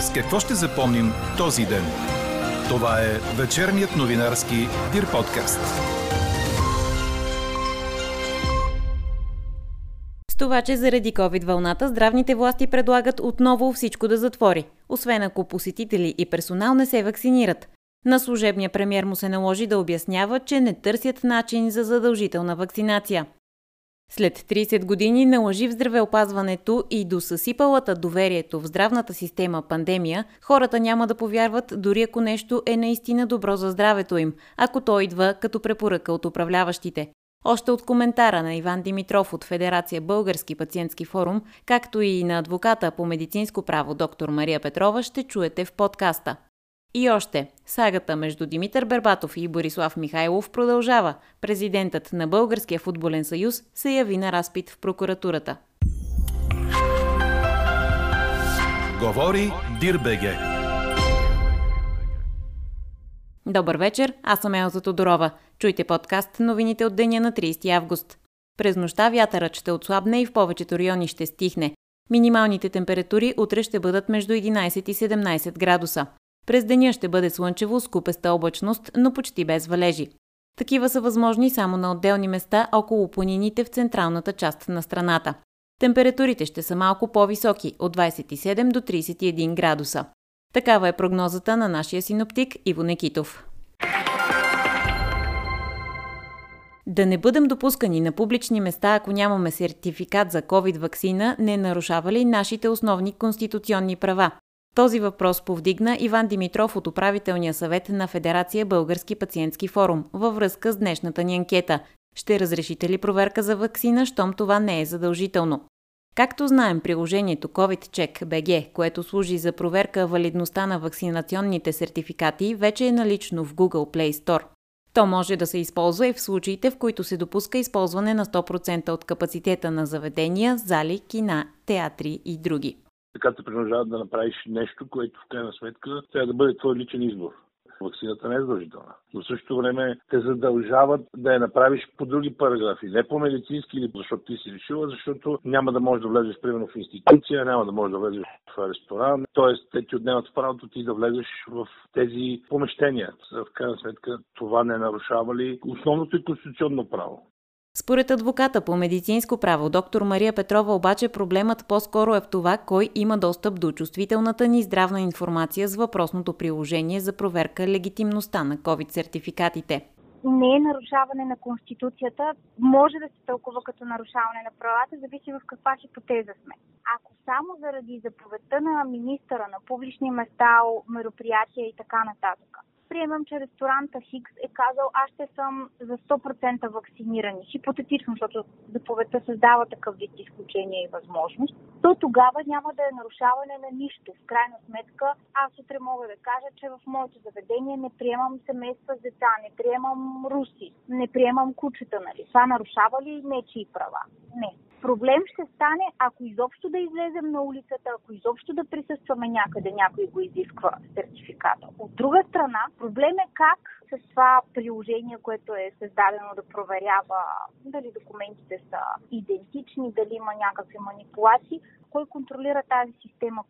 С какво ще запомним този ден? Това е вечерният новинарски Дир подкаст. С това, че заради COVID вълната здравните власти предлагат отново всичко да затвори, освен ако посетители и персонал не се вакцинират. На служебния премиер му се наложи да обяснява, че не търсят начин за задължителна вакцинация. След 30 години на лъжи в здравеопазването и до съсипалата доверието в здравната система пандемия, хората няма да повярват, дори ако нещо е наистина добро за здравето им, ако то идва като препоръка от управляващите. Още от коментара на Иван Димитров от Федерация Български пациентски форум, както и на адвоката по медицинско право доктор Мария Петрова, ще чуете в подкаста. И още, сагата между Димитър Бербатов и Борислав Михайлов продължава. Президентът на Българския футболен съюз се яви на разпит в прокуратурата. Говори Дир БГ. Добър вечер, аз съм Елза Тодорова. Чуйте подкаст новините от деня на 30 август. През нощта вятърът ще отслабне и в повечето райони ще стихне. Минималните температури утре ще бъдат между 11 и 17 градуса. През деня ще бъде слънчево с купеста облачност, но почти без валежи. Такива са възможни само на отделни места около планините в централната част на страната. Температурите ще са малко по-високи – от 27 до 31 градуса. Такава е прогнозата на нашия синоптик Иво Никитов. Да не бъдем допускани на публични места, ако нямаме сертификат за COVID ваксина, не нарушава ли нашите основни конституционни права? Този въпрос повдигна Иван Димитров от управителния съвет на Федерация Български пациентски форум във връзка с днешната ни анкета. Ще разрешите ли проверка за ваксина, щом това не е задължително? Както знаем, приложението COVID Check BG, което служи за проверка валидността на вакцинационните сертификати, вече е налично в Google Play Store. То може да се използва и в случаите, в които се допуска използване на 100% от капацитета на заведения, зали, кина, театри и други. Така те принуждават да направиш нещо, което в крайна сметка трябва да бъде твой личен избор. Ваксината не е задължителна, но в същото време те задължават да я направиш по други параграфи, не по медицински или защото ти си решила, защото няма да можеш да влезеш примерно в институция, няма да можеш да влезеш в ресторант, т.е. те ти отнемат правото ти да влезеш в тези помещения. В крайна сметка това не нарушава ли основното и конституционно право? Според адвоката по медицинско право доктор Мария Петрова обаче проблемът по-скоро е в това, кой има достъп до чувствителната ни здравна информация с въпросното приложение за проверка легитимността на COVID-сертификатите. Не е нарушаване на Конституцията, може да се тълкува като нарушаване на правата, зависи в каква хипотеза сме. Ако само заради заповедта на министъра на публични места, мероприятия и така нататък, приемам, че ресторанта Хикс е казал, аз ще съм за 100% вакцинирани, хипотетично, защото заповедта създава такъв вид изключение и възможност, то тогава няма да е нарушаване на нищо. В крайна сметка, аз утре мога да кажа, че в моето заведение не приемам семейства с деца, не приемам руси, не приемам кучета, нали? Това нарушава ли нечии права? Не. Проблем ще стане, ако изобщо да излезем на улицата, ако изобщо да присъстваме някъде, някой го изисква сертификата. От друга страна, проблем е как с това приложение, което е създадено да проверява дали документите са идентични, дали има някакви манипулации, кой контролира тази система,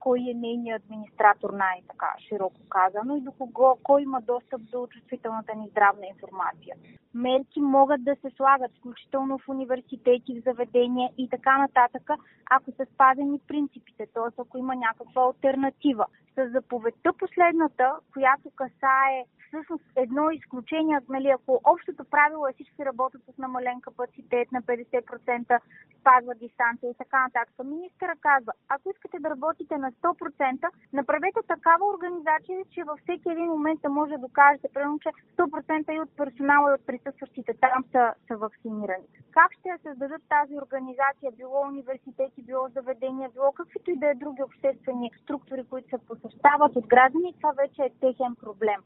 кой е нейният администратор, най-така широко казано, и до кого, кой има достъп до чувствителната ни здравна информация. Мерки могат да се слагат, включително в университети, в заведения и така нататък, ако са спазени принципите, т.е. ако има някаква алтернатива. С заповедта последната, която касае всъщност едно изключение, нали, ако общото правило е всички работят с намален капацитет на 50%, спазва дистанция и така нататък. Министъра казва, ако искате да работите на 100%, направете такава организация, че във всеки един момент да може да докажете, примерно, че 100% и от персонала и от присъстващите там са вакцинирани. Как ще я създадат тази организация, било университети, било заведения, било каквито и да е други обществени структури, които се посещават от граждани, това вече е техен проблем.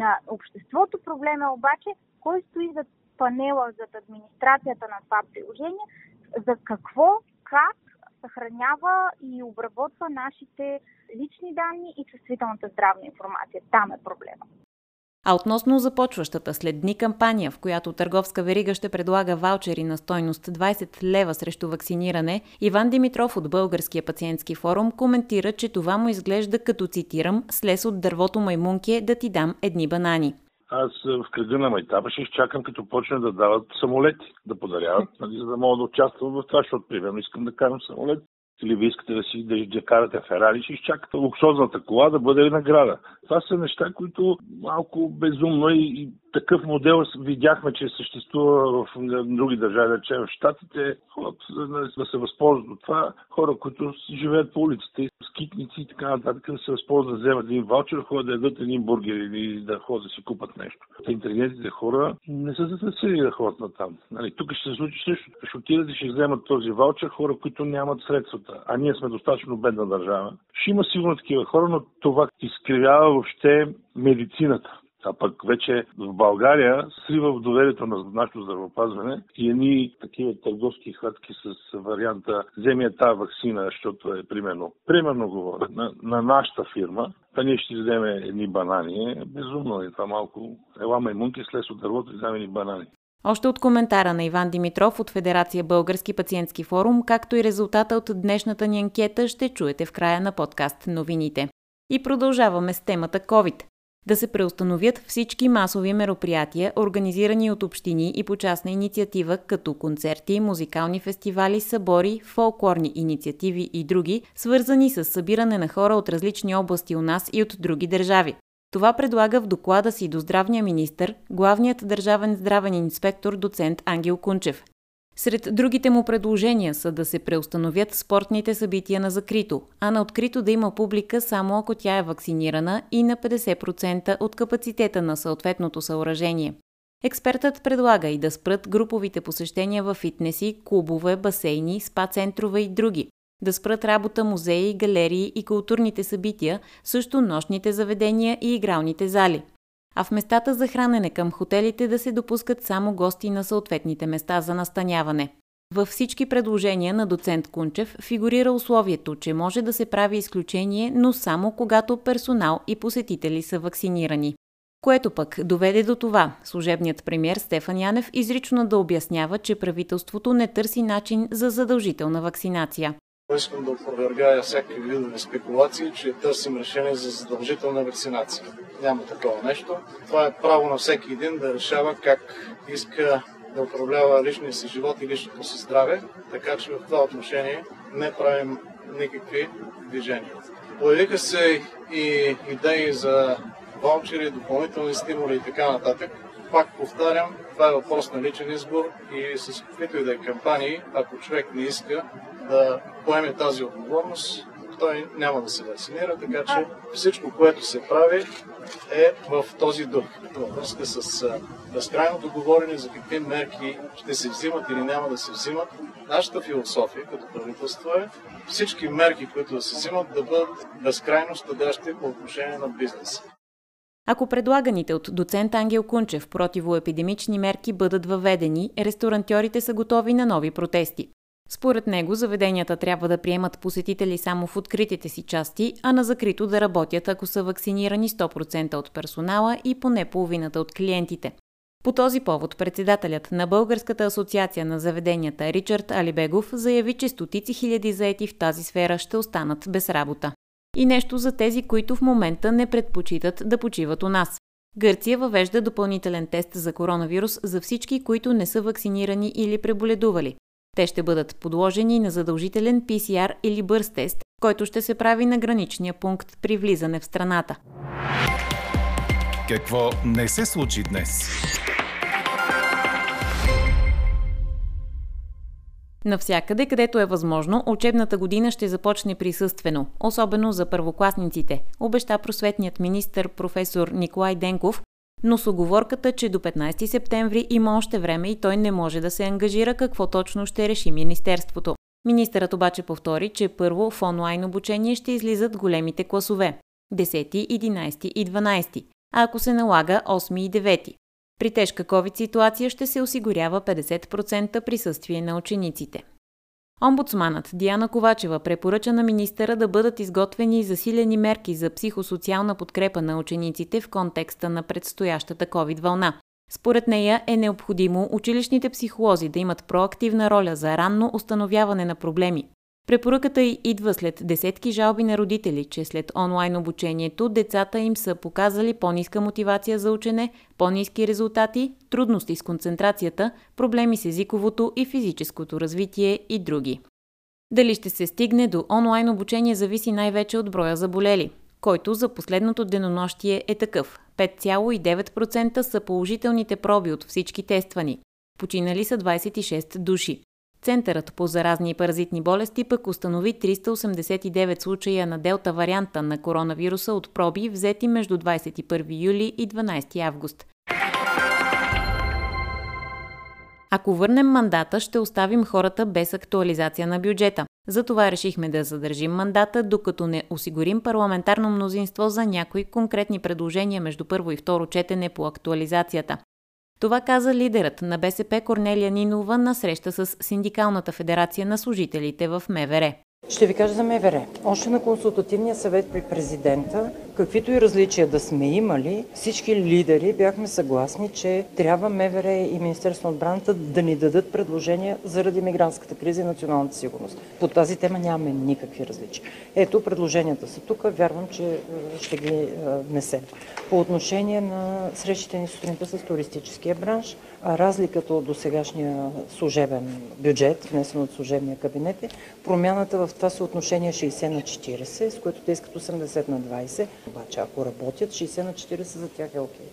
На обществото проблем е обаче, кой стои зад панела, зад администрацията на това приложение, за какво, как съхранява и обработва нашите лични данни и чувствителната здравна информация. Там е проблема. А относно започващата след дни кампания, в която търговска верига ще предлага ваучери на стойност 20 лева срещу вакциниране, Иван Димитров от Българския пациентски форум коментира, че това му изглежда като, цитирам, слез от дървото маймунке да ти дам едни банани. Аз в кръга на майтапа ще изчакам, като почне да дават самолети, да подаряват, за да мога да участвам в това, защото примерно искам да карам самолет. Или ви искате да си да карате Ферари, ще изчакате луксозната кола да бъде награда. Това са неща, които малко безумно и такъв модел видяхме, че съществува в други държави, че в Щатите, да се възползват от това, хора, които живеят по улиците, скитници и така нататък, да се възползват да вземат един ваучер, ходят да ядат един бургер или да ходят да си купат нещо. Интелигентните хора не са засили да ходят на там. Нали, тук ще се случи също. Ще отидат и ще вземат този ваучер хора, които нямат средствата, а ние сме достатъчно бедна държава. Ще има сигурно такива хора, но това изкривява въобще медицината. А пък вече в България срива в доверието на нашето здравеопазване и едни такива търговски хватки с варианта вземи тази ваксина, защото е примерно говоря, на нашата фирма, та ние ще вземе едни банани. Безумно е това малко. Ела маймунки, слез от дървото и вземе едни банани. Още от коментара на Иван Димитров от Федерация Български пациентски форум, както и резултата от днешната ни анкета ще чуете в края на подкаст новините. И продължаваме с темата COVID. Да се преустановят всички масови мероприятия, организирани от общини и по частна инициатива, като концерти, музикални фестивали, събори, фолклорни инициативи и други, свързани с събиране на хора от различни области у нас и от други държави. Това предлага в доклада си до здравния министър главният държавен здравен инспектор доцент Ангел Кунчев. Сред другите му предложения са да се преустановят спортните събития на закрито, а на открито да има публика само ако тя е вакцинирана и на 50% от капацитета на съответното съоръжение. Експертът предлага и да спрат груповите посещения във фитнеси, клубове, басейни, спа-центрове и други. Да спрат работа музеи, галерии и културните събития, също нощните заведения и игралните зали. А в местата за хранене към хотелите да се допускат само гости на съответните места за настаняване. Във всички предложения на доцент Кунчев фигурира условието, че може да се прави изключение, но само когато персонал и посетители са вакцинирани. Което пък доведе до това служебният премиер Стефан Янев изрично да обяснява, че правителството не търси начин за задължителна вакцинация. Искам да опровергая всякакви видове спекулации, че търсим решение за задължителна вакцинация. Няма такова нещо. Това е право на всеки един да решава как иска да управлява личния си живот и личното си здраве, така че в това отношение не правим никакви движения. Появиха се и идеи за ваучери, допълнителни стимули и така нататък. Пак повтарям, това е въпрос на личен избор и с каквито и да е кампании, ако човек не иска да поеме тази отговорност, той няма да се вакцинира, така че всичко, което се прави е в този дух. Във връзка с безкрайно договорене за какви мерки ще се взимат или няма да се взимат, нашата философия като правителство е всички мерки, които да се взимат, да бъдат безкрайно стъдящи по отношение на бизнеса. Ако предлаганите от доцент Ангел Кунчев противоепидемични мерки бъдат въведени, ресторантьорите са готови на нови протести. Според него, заведенията трябва да приемат посетители само в откритите си части, а на закрито да работят, ако са вакцинирани 100% от персонала и поне половината от клиентите. По този повод председателят на Българската асоциация на заведенията Ричард Алибегов заяви, че стотици хиляди заети в тази сфера ще останат без работа. И нещо за тези, които в момента не предпочитат да почиват у нас. Гърция въвежда допълнителен тест за коронавирус за всички, които не са вакцинирани или преболедували. Те ще бъдат подложени на задължителен PCR или бърз тест, който ще се прави на граничния пункт при влизане в страната. Какво не се случи днес? Навсякъде, където е възможно, учебната година ще започне присъствено, особено за първокласниците, обеща просветният министър професор Николай Денков, но с уговорката, че до 15 септември има още време и той не може да се ангажира какво точно ще реши министерството. Министърът обаче повтори, че първо в онлайн обучение ще излизат големите класове – 10, 11 и 12, а ако се налага 8 и 9. При тежка COVID ситуация ще се осигурява 50% присъствие на учениците. Омбудсманът Диана Ковачева препоръча на министъра да бъдат изготвени и засилени мерки за психосоциална подкрепа на учениците в контекста на предстоящата COVID вълна. Според нея е необходимо училищните психолози да имат проактивна роля за ранно установяване на проблеми. Препоръката й идва след десетки жалби на родители, че след онлайн обучението децата им са показали по-ниска мотивация за учене, по-ниски резултати, трудности с концентрацията, проблеми с езиковото и физическото развитие и други. Дали ще се стигне до онлайн обучение зависи най-вече от броя заболели, който за последното денонощие е такъв. 5,9% са положителните проби от всички тествани. Починали са 26 души. Центърът по заразни и паразитни болести пък установи 389 случая на делта варианта на коронавируса от проби, взети между 21 юли и 12 август. Ако върнем мандата, ще оставим хората без актуализация на бюджета. Затова решихме да задържим мандата, докато не осигурим парламентарно мнозинство за някои конкретни предложения между първо и второ четене по актуализацията. Това каза лидерът на БСП Корнелия Нинова на среща с Синдикалната федерация на служителите в МВР. Ще ви кажа за МВР. Още на консултативния съвет при президента, каквито и различия да сме имали, всички лидери бяхме съгласни, че трябва МВР и Министерството на отбраната да ни дадат предложения заради мигрантската криза и националната сигурност. По тази тема нямаме никакви различия. Ето, предложенията са тук, вярвам, че ще ги внесем. По отношение на срещите ни сутринта с туристическия бранш, разликата от досегашния служебен бюджет, внесен от служебния кабинет, е промяната в това съотношение 60/40, с което те искат 80/20. Обаче, ако работят, 60/40 за тях е окей.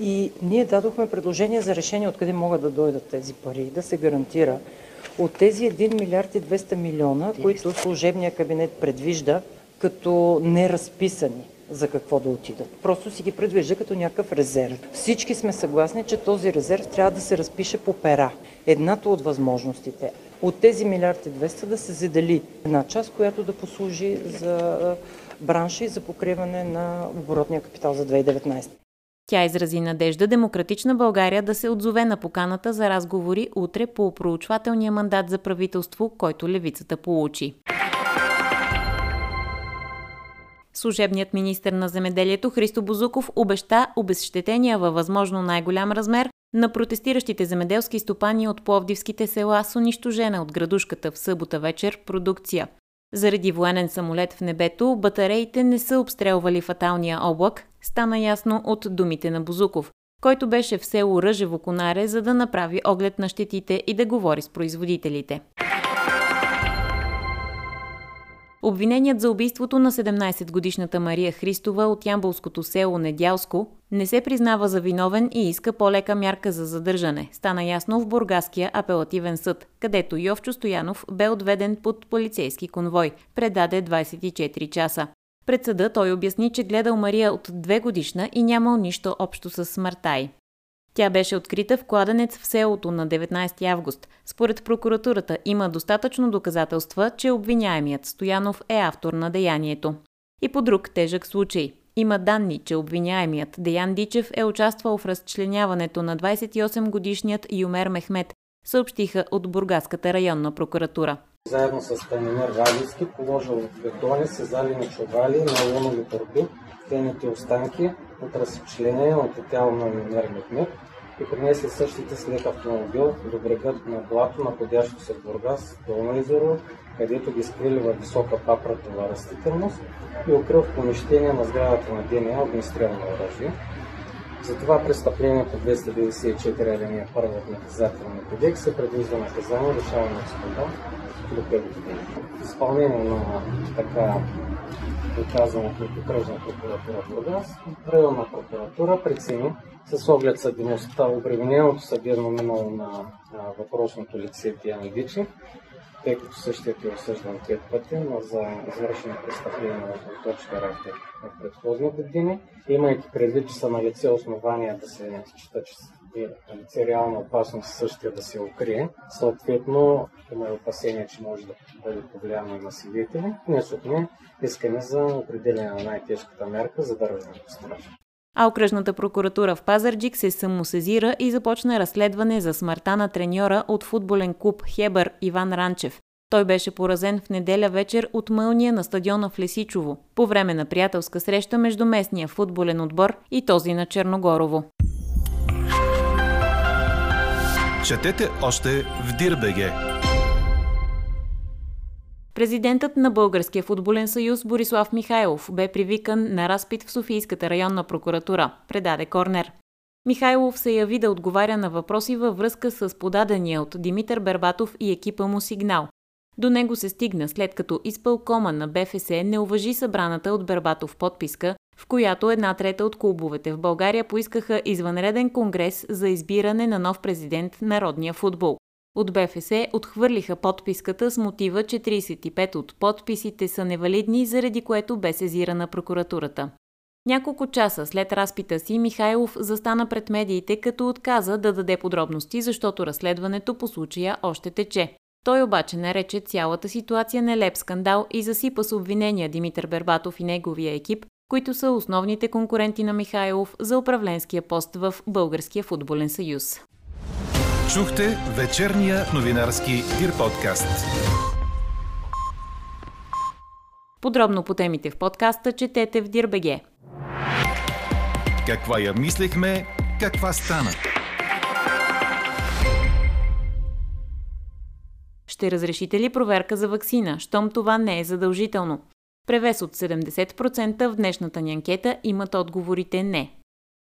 И ние дадохме предложение за решение откъде могат да дойдат тези пари, да се гарантира от тези 1 милиард и 200 милиона, които служебния кабинет предвижда като неразписани за какво да отидат. Просто си ги предвижда като някакъв резерв. Всички сме съгласни, че този резерв трябва да се разпише по пера. Едната от възможностите. От тези 1 милиард и 200 да се задели една част, която да послужи за бранша и за покриване на оборотния капитал за 2019. Тя изрази надежда Демократична България да се отзове на поканата за разговори утре по проучвателния мандат за правителство, който левицата получи. Служебният министър на земеделието Христо Бузуков обеща обезщетения във възможно най-голям размер на протестиращите земеделски стопани от пловдивските села с унищожена от градушката в събота вечер продукция. Заради военен самолет в небето, батареите не са обстрелвали фаталния облак, стана ясно от думите на Бузуков, който беше в село Ръжево Конаре, за да направи оглед на щетите и да говори с производителите. Обвиненият за убийството на 17-годишната Мария Христова от ямболското село Недялско не се признава за виновен и иска по-лека мярка за задържане, стана ясно в Бургаския апелативен съд, където Йовчо Стоянов бе отведен под полицейски конвой, предаде 24 часа. Пред съда той обясни, че гледал Мария от 2-годишна и нямал нищо общо с смъртта й. Тя беше открита в кладенец в селото на 19 август. Според прокуратурата има достатъчно доказателства, че обвиняемият Стоянов е автор на деянието. И по друг тежък случай. Има данни, че обвиняемият Деян Дичев е участвал в разчленяването на 28-годишният Юмер Мехмет, съобщиха от Бургаската районна прокуратура. Заедно с Танемир Валийски положил в бетони, сезали на чували, на лунови търби, тените останки от разчленение от тяло на Юмер Мехмет и принесли същите с лек автомобил до брега на блато, находящо се в Бургас, Долно езеро, където ги скрили във висока папратова растителност и укрил в помещение на сградата на ДНА огнестрелно оръжие. За това престъпление по 294 алинея 1 от Наказателния кодекс се предвижда наказание лишаване от свобода до 5 години. В изпълнение на така доказаното от Окръжна прокуратура Бургас, районна прокуратура прецени с оглед съдимостта обремененото съдебно минало на въпросното лице Диана Дичев, тъй като същият е осъждан 5 пъти, но за извършено престъпление от общ характер в предходни години, имайки предвид, че са на лице основания да се счита, че е на лице реална опасност същия да се укрие. Съответно, има опасение, че може да бъде повлияно на свидетели. Внесохме искане за определяне на най-тежката мярка за задържане под стража. А окръжната прокуратура в Пазарджик се самосезира и започна разследване за смъртта на треньора от футболен клуб Хебър Иван Ранчев, Той беше поразен в неделя вечер от мълния на стадиона в Лесичово, по време на приятелска среща между местния футболен отбор и този на Черногорово. Четете още в dir.bg. Президентът на Българския футболен съюз Борислав Михайлов бе привикан на разпит в Софийската районна прокуратура, предаде Корнер. Михайлов се яви да отговаря на въпроси във връзка с подадения от Димитър Бербатов и екипа му сигнал. До него се стигна след като изпълкома на БФС не уважи събраната от Бербатов подписка, в която 1/3 от клубовете в България поискаха извънреден конгрес за избиране на нов президент на родния футбол. От БФС отхвърлиха подписката с мотива, че 35 от подписите са невалидни, заради което бе сезирана прокуратурата. Няколко часа след разпита си Михайлов застана пред медиите, като отказа да даде подробности, защото разследването по случая още тече. Той обаче нарече цялата ситуация нелеп скандал и засипа с обвинения Димитър Бербатов и неговия екип, които са основните конкуренти на Михайлов за управленския пост в Българския футболен съюз. Чухте вечерния новинарски Дир подкаст. Подробно по темите в подкаста четете в dir.bg. Каква я мислехме, каква стана? Ще разрешите ли проверка за ваксина, щом това не е задължително? Превес от 70% в днешната ни анкета имат отговорите не.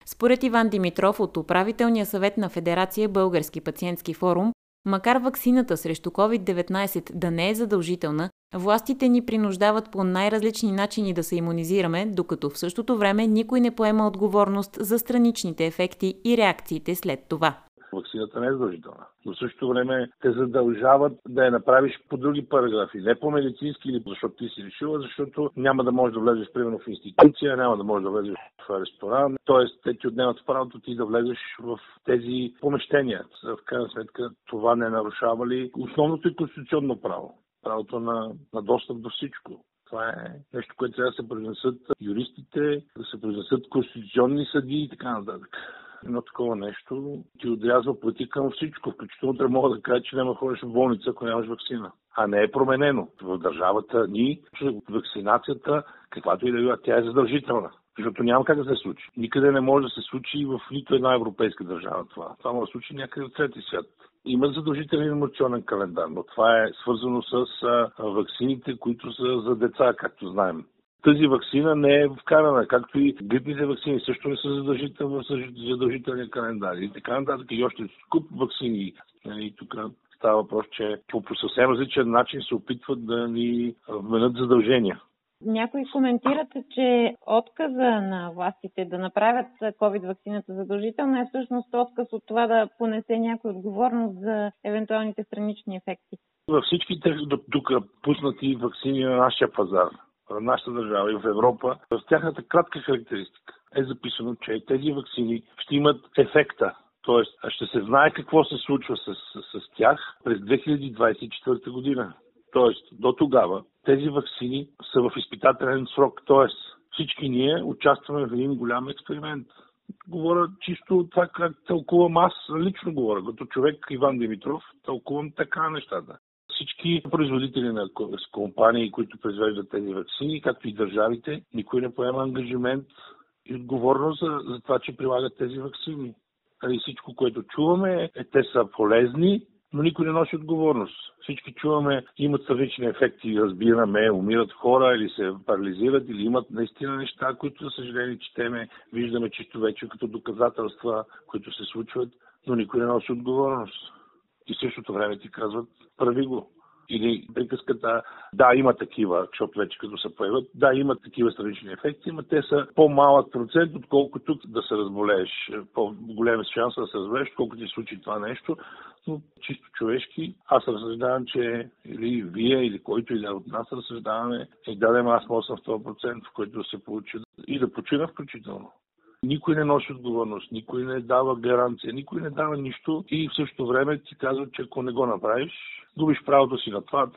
Според Иван Димитров от управителния съвет на Федерация Български пациентски форум, макар ваксината срещу COVID-19 да не е задължителна, властите ни принуждават по най-различни начини да се имунизираме, докато в същото време никой не поема отговорност за страничните ефекти и реакциите след това. Ваксината не е задължителна, но в същото време те задължават да я направиш по други параграфи, не по медицински или защото ти си решила, защото няма да можеш да влезеш примерно в институция, няма да можеш да влезеш в ресторант, т.е. те ти отнемат правото ти да влезеш в тези помещения. В крайна сметка това не нарушава ли основното и конституционно право, правото на достъп до всичко. Това е нещо, което трябва да се произнесат юристите, да се произнесат конституционни съдии и така нататък. Едно такова нещо ти отрязва пъти към всичко. Включително утре мога да кажа, че няма ходиш в болница, ако нямаш ваксина. А не е променено. В държавата ни вакцинацията, каквато и да бива, тя е задължителна. Защото няма как да се случи. Никъде не може да се случи в нито една европейска държава това. Това може да случи някъде в трети свят. Има задължителен имунационен календар, но това е свързано с ваксините, които са за деца, както знаем. Тази ваксина не е вкарана, както и грипните ваксини също не са задължителни в задължителния календар. И така нататък и още куп ваксини. И тук става въпрос, че по съвсем различен начин се опитват да ни вменят задължения. Някои коментират, че отказа на властите да направят COVID-ваксината задължителна е всъщност отказ от това да понесе някой отговорност за евентуалните странични ефекти. Във всички тези тук пуснати ваксини на нашия пазар, в нашата държава и в Европа, в тяхната кратка характеристика е записано, че тези ваксини ще имат ефекта. Тоест, ще се знае какво се случва с тях през 2024 година. Тоест, до тогава тези ваксини са в изпитателен срок. Тоест, всички ние участваме в един голям експеримент. Говоря чисто от това как тълкувам аз, лично говоря, като човек Иван Димитров, тълкувам така нещата. Всички производители на компании, които произвеждат тези ваксини, както и държавите, никой не поема ангажимент и отговорност за това, че прилагат тези ваксини. И всичко, което чуваме, те са полезни, но никой не носи отговорност. Всички чуваме, имат странични ефекти, разбираме, умират хора или се парализират, или имат наистина неща, които, за съжаление, четеме, виждаме чисто вече като доказателства, които се случват, но никой не носи отговорност. И в същото време ти казват, прави го. Или приказката, да, има такива, защото вече като се появят, да, имат такива странични ефекти, но те са по-малък процент, отколкото да се разболееш. По-голям е шанс да се разболееш, колкото ти случи това нещо. Но чисто човешки, аз разсъждавам, че или вие, или който и от нас разсъждаваме, и дадем аз съм в 100%, в който да се получи и да почина включително. Никой не носи отговорност, никой не дава гаранция, никой не дава нищо и в същото време ти казва, че ако не го направиш, губиш правото си на това,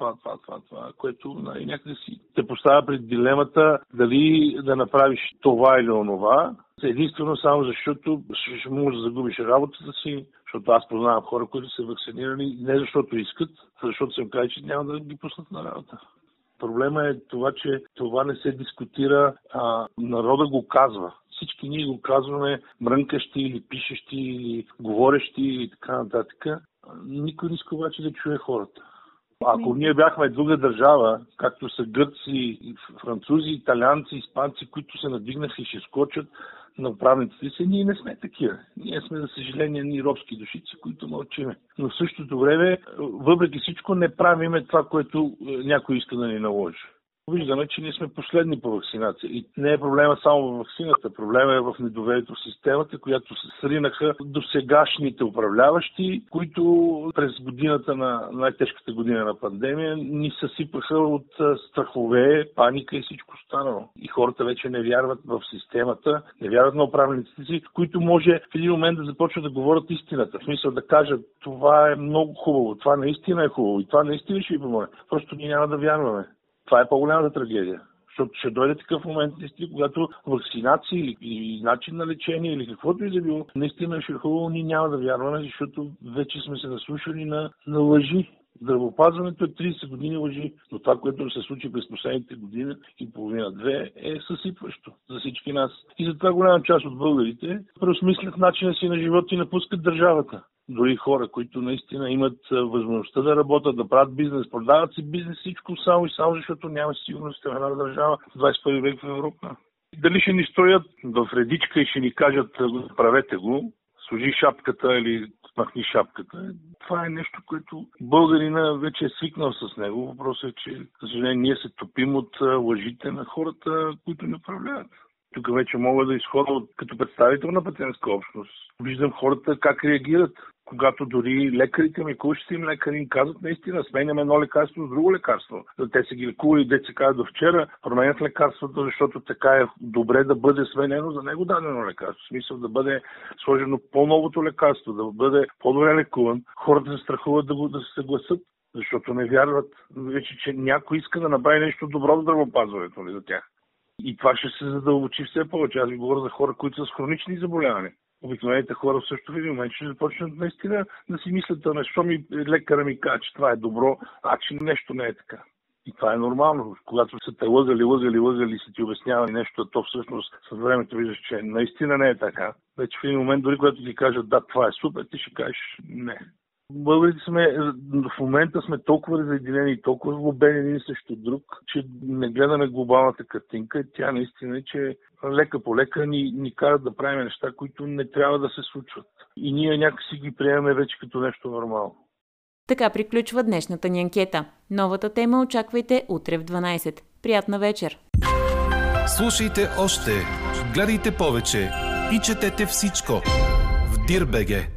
което някъде си те поставя пред дилемата дали да направиш това или онова, единствено само защото ще можеш да загубиш работата си, Защото аз познавам хора, които са вакцинирани не защото искат, а защото се оказа, че няма да ги пуснат на работа. Проблема е това, че това не се дискутира, народа го казва. Всички ние го казваме мрънкащи или пишещи, или говорещи и така нататък. Никой не иска обаче да чуе хората. Ако ние бяхме друга държава, както са гърци, французи, италианци, испанци, които се надигнаха и ще скочат на правниците си, ние не сме такива. Ние сме, за съжаление, ние робски душици, които мълчиме. Но в същото време, въпреки всичко, не правиме това, което някой иска да ни наложи. Виждаме, че ние сме последни по вакцинация. И не е проблема само в вакцината. Проблема е в недоверието в системата, която се сринаха досегашните управляващи, които през годината на най-тежката година на пандемия ни съсипаха от страхове, паника и всичко останало. И хората вече не вярват в системата, не вярват на управленците си, които може в един момент да започват да говорят истината. В смисъл да кажат, това е много хубаво, това наистина е хубаво и това наистина ще ви помогне. Просто ние няма да вярваме. Това е по-голямата трагедия, защото ще дойде такъв момент, когато вакцинация или начин на лечение или каквото и да било, наистина ще е хубаво, ние няма да вярваме, защото вече сме се наслушали на лъжи. Здравеопазването е 30 години лъжи, но това, което се случи през последните година и половина-две, е съсипващо за всички нас. И затова голяма част от българите преосмислят начина си на живота и напускат държавата. Дори хора, които наистина имат възможността да работят, да правят бизнес, продават си бизнес, всичко само и само, защото няма сигурност в една държава в 21 век в Европа. Дали ще ни стоят в редичка и ще ни кажат, правете го, сложи шапката или махни шапката. Това е нещо, което българина вече е свикнал с него. Въпросът е, че ние се топим от лъжите на хората, които ни управляват. Тук вече мога да изходя като представител на пациентска общност. Виждам хората как реагират, когато дори лекарите ми, кушите им лекари им казват наистина, сменяме едно лекарство с друго лекарство. Те са ги лекували, деца казват до вчера, променят лекарството, защото така е добре да бъде сменено за него дадено лекарство. В смисъл да бъде сложено по-новото лекарство, да бъде по-добре лекуван. Хората се страхуват да се съгласат, защото не вярват вече, че някой иска да направи нещо добро в здравеопазването за тях. И това ще се задълбочи все повече. Аз ви говоря за хора, които са с хронични заболявания. Обикновените хора също в един момент ще започнат наистина да си мислят, защо лекара ми казва, че това е добро, а че нещо не е така. И това е нормално. Когато са те лъгали и са ти обяснявали нещо, то всъщност с времето виждаш, че наистина не е така. Вече в един момент, дори когато ти кажат, да, това е супер, ти ще кажеш не. Българите в момента сме толкова разединени и толкова глобени един също друг, че не гледаме глобалната картинка. Тя наистина е, че лека по лека ни карат да правим неща, които не трябва да се случват. И ние някакси ги приемаме вече като нещо нормално. Така приключва днешната ни анкета. Новата тема очаквайте утре в 12. Приятна вечер! Слушайте още, гледайте повече и четете всичко в dir.bg.